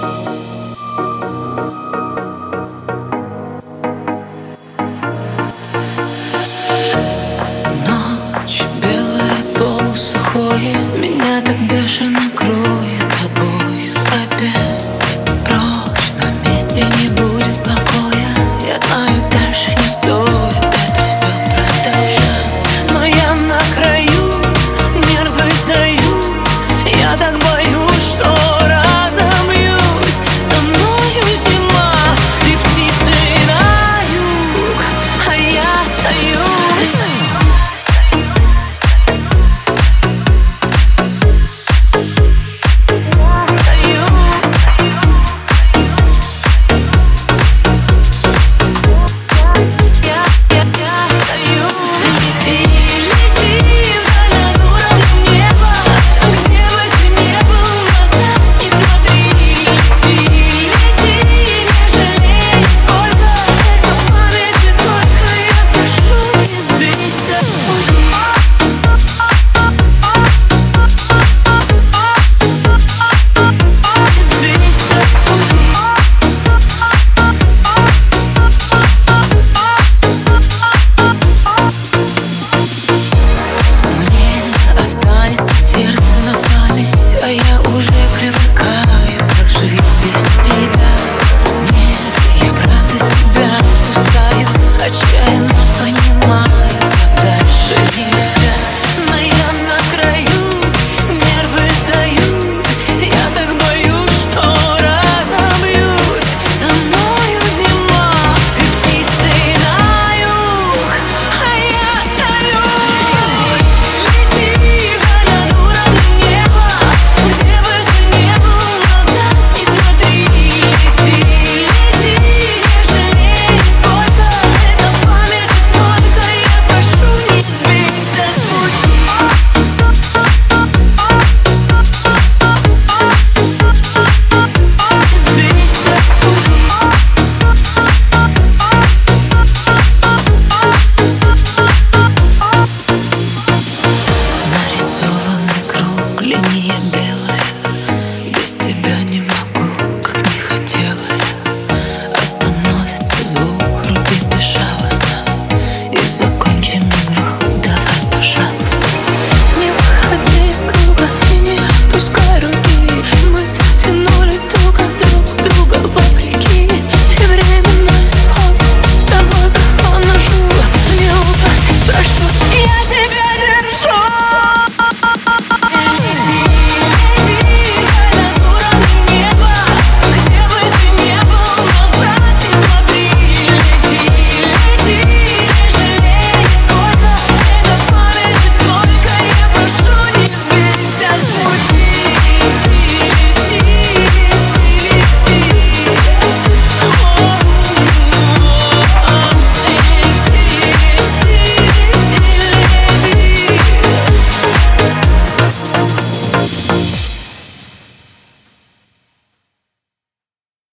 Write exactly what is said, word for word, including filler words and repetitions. Ночь белая, полусухое, меня так бешено кроет тобою. Опять прочь, на месте не будет покоя. Я знаю, дальше не стоит это все продолжать, но я на краю, нервы сдаю. Я так боюсь, что белая, без тебя не могу.